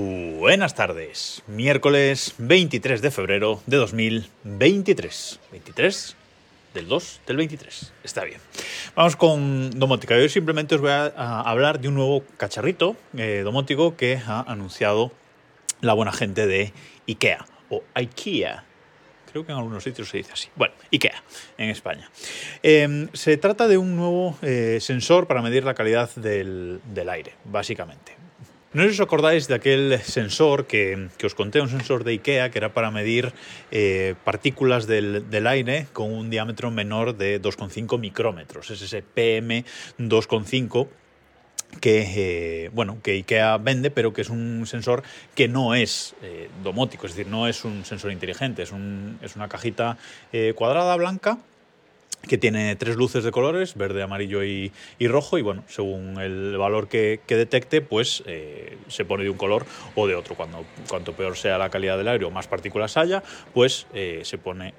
Buenas tardes, miércoles 23 de febrero de 2023. 23 del 2 del 23, está bien. Vamos con domótica. Hoy simplemente os voy a hablar de un nuevo cacharrito domótico que ha anunciado la buena gente de IKEA o IKEA. Creo que en algunos sitios se dice así. Bueno, IKEA, en España. Se trata de un nuevo sensor para medir la calidad del aire, básicamente. No sé si os acordáis de aquel sensor que os conté, un sensor de IKEA que era para medir partículas del aire con un diámetro menor de 2,5 micrómetros. Es ese PM2.5 que IKEA vende, pero que es un sensor que no es domótico, es decir, no es un sensor inteligente, es una cajita cuadrada blanca que tiene tres luces de colores, verde, amarillo y rojo, y bueno, según el valor que detecte, pues se pone de un color o de otro. Cuanto peor sea la calidad del aire o más partículas haya, pues se pone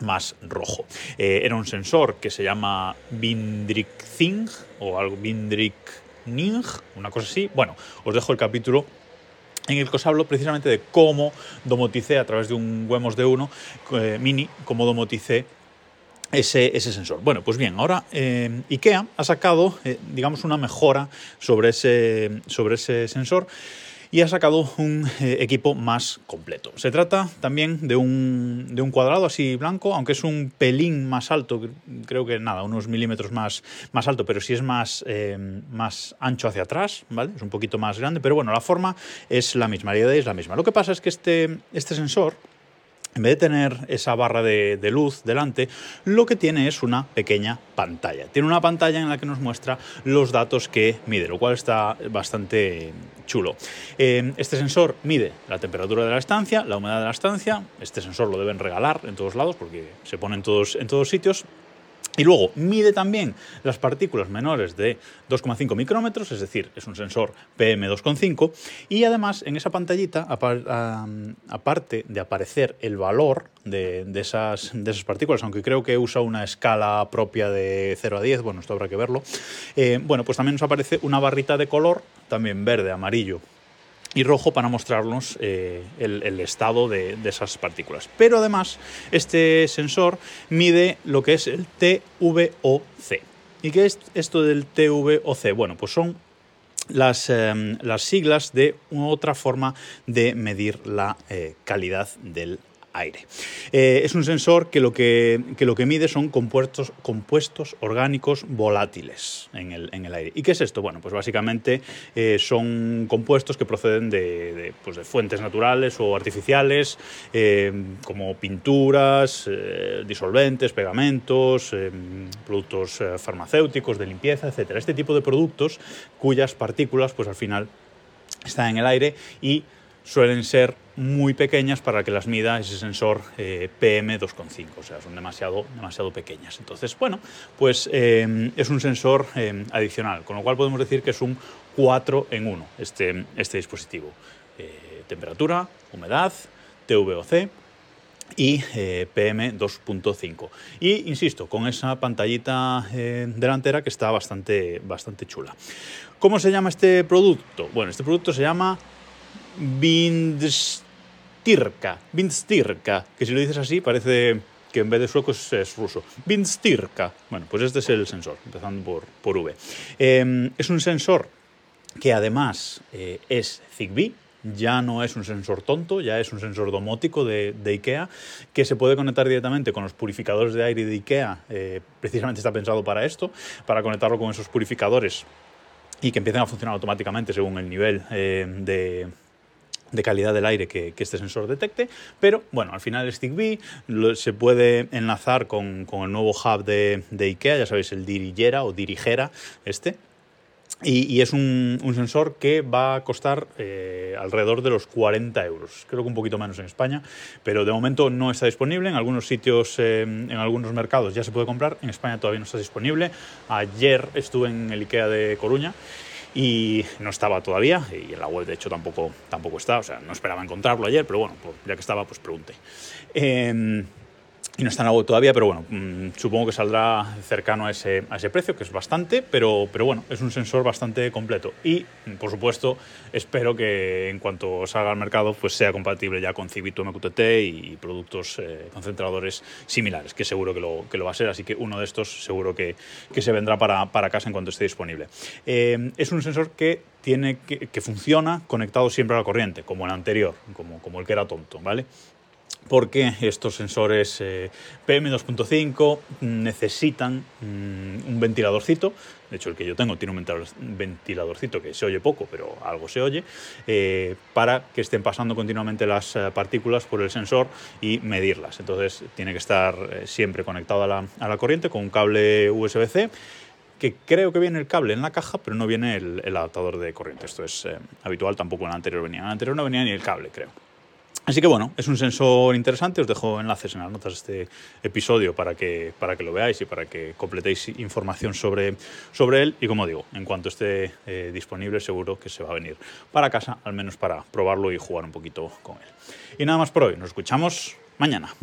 más rojo. Era un sensor que se llama Vindriktning o algo Vindriktning, una cosa así. Bueno, os dejo el capítulo en el que os hablo precisamente de cómo domoticé a través de un Wemos D1 mini, cómo domoticé ese sensor. Bueno, pues bien, ahora IKEA ha sacado, digamos, una mejora sobre ese sensor y ha sacado un equipo más completo. Se trata también de un cuadrado así blanco, aunque es un pelín más alto, creo que nada, unos milímetros más alto, pero sí es más ancho hacia atrás, ¿vale? Es un poquito más grande, pero bueno, la forma es la misma, la idea es la misma. Lo que pasa es que este sensor, en vez de tener esa barra de luz delante, lo que tiene es una pequeña pantalla. Tiene una pantalla en la que nos muestra los datos que mide, lo cual está bastante chulo. Este sensor mide la temperatura de la estancia, la humedad de la estancia. Este sensor lo deben regalar en todos lados porque se pone en todos sitios. Y luego mide también las partículas menores de 2,5 micrómetros, es decir, es un sensor PM2.5, y además en esa pantallita, aparte de aparecer el valor de esas partículas, aunque creo que usa una escala propia de 0 a 10, bueno, esto habrá que verlo, pues también nos aparece una barrita de color, también verde, amarillo y rojo, para mostrarnos el estado de esas partículas. Pero además, este sensor mide lo que es el TVOC. ¿Y qué es esto del TVOC? Bueno, pues son las siglas de otra forma de medir la calidad del aire. Es un sensor que lo que mide son compuestos orgánicos volátiles en el aire. ¿Y qué es esto? Bueno, pues básicamente son compuestos que proceden de fuentes naturales o artificiales, como pinturas, disolventes, pegamentos, productos farmacéuticos, de limpieza, etcétera. Este tipo de productos cuyas partículas, pues al final, están en el aire y suelen ser muy pequeñas para que las mida ese sensor PM2.5, o sea, son demasiado pequeñas. Entonces, bueno, pues es un sensor adicional, con lo cual podemos decir que es un 4 en 1 este dispositivo. Temperatura, humedad, TVOC y PM2.5. Y, insisto, con esa pantallita delantera que está bastante chula. ¿Cómo se llama este producto? Bueno, este producto se llama Vindstyrka, que si lo dices así parece que en vez de sueco es ruso. Vindstyrka. Bueno, pues este es el sensor, empezando por V. Es un sensor que además es Zigbee, ya no es un sensor tonto, ya es un sensor domótico de IKEA, que se puede conectar directamente con los purificadores de aire de IKEA. Precisamente está pensado para esto, para conectarlo con esos purificadores y que empiecen a funcionar automáticamente según el nivel de calidad del aire que este sensor detecte. Pero bueno, al final es Zigbee, se puede enlazar con el nuevo hub de IKEA, ya sabéis, el Dirigera, y es un sensor que va a costar alrededor de los 40€, creo que un poquito menos en España, pero de momento no está disponible. En algunos sitios, en algunos mercados ya se puede comprar, en España todavía no está disponible. Ayer estuve en el IKEA de Coruña y no estaba todavía, y en la web de hecho tampoco está, o sea, no esperaba encontrarlo ayer, pero bueno, pues ya que estaba, pues pregunté. y no está en agua todavía, pero bueno, supongo que saldrá cercano a ese precio, que es bastante, pero bueno, es un sensor bastante completo. Y, por supuesto, espero que en cuanto salga al mercado, pues sea compatible ya con Cibito, MQTT y productos concentradores similares, que seguro que lo va a ser, así que uno de estos seguro que se vendrá para casa en cuanto esté disponible. Es un sensor que funciona conectado siempre a la corriente, como el anterior, como el que era tonto, ¿vale? Porque estos sensores PM2.5 necesitan un ventiladorcito. De hecho, el que yo tengo tiene un ventiladorcito que se oye poco, pero algo se oye, para que estén pasando continuamente las partículas por el sensor y medirlas. Entonces, tiene que estar siempre conectado a la corriente con un cable USB-C, que creo que viene el cable en la caja, pero no viene el adaptador de corriente. Esto es habitual, tampoco en la anterior venía. En la anterior no venía ni el cable, creo. Así que bueno, es un sensor interesante, os dejo enlaces en las notas de este episodio para que lo veáis y para que completéis información sobre él, y como digo, en cuanto esté disponible seguro que se va a venir para casa, al menos para probarlo y jugar un poquito con él. Y nada más por hoy, nos escuchamos mañana.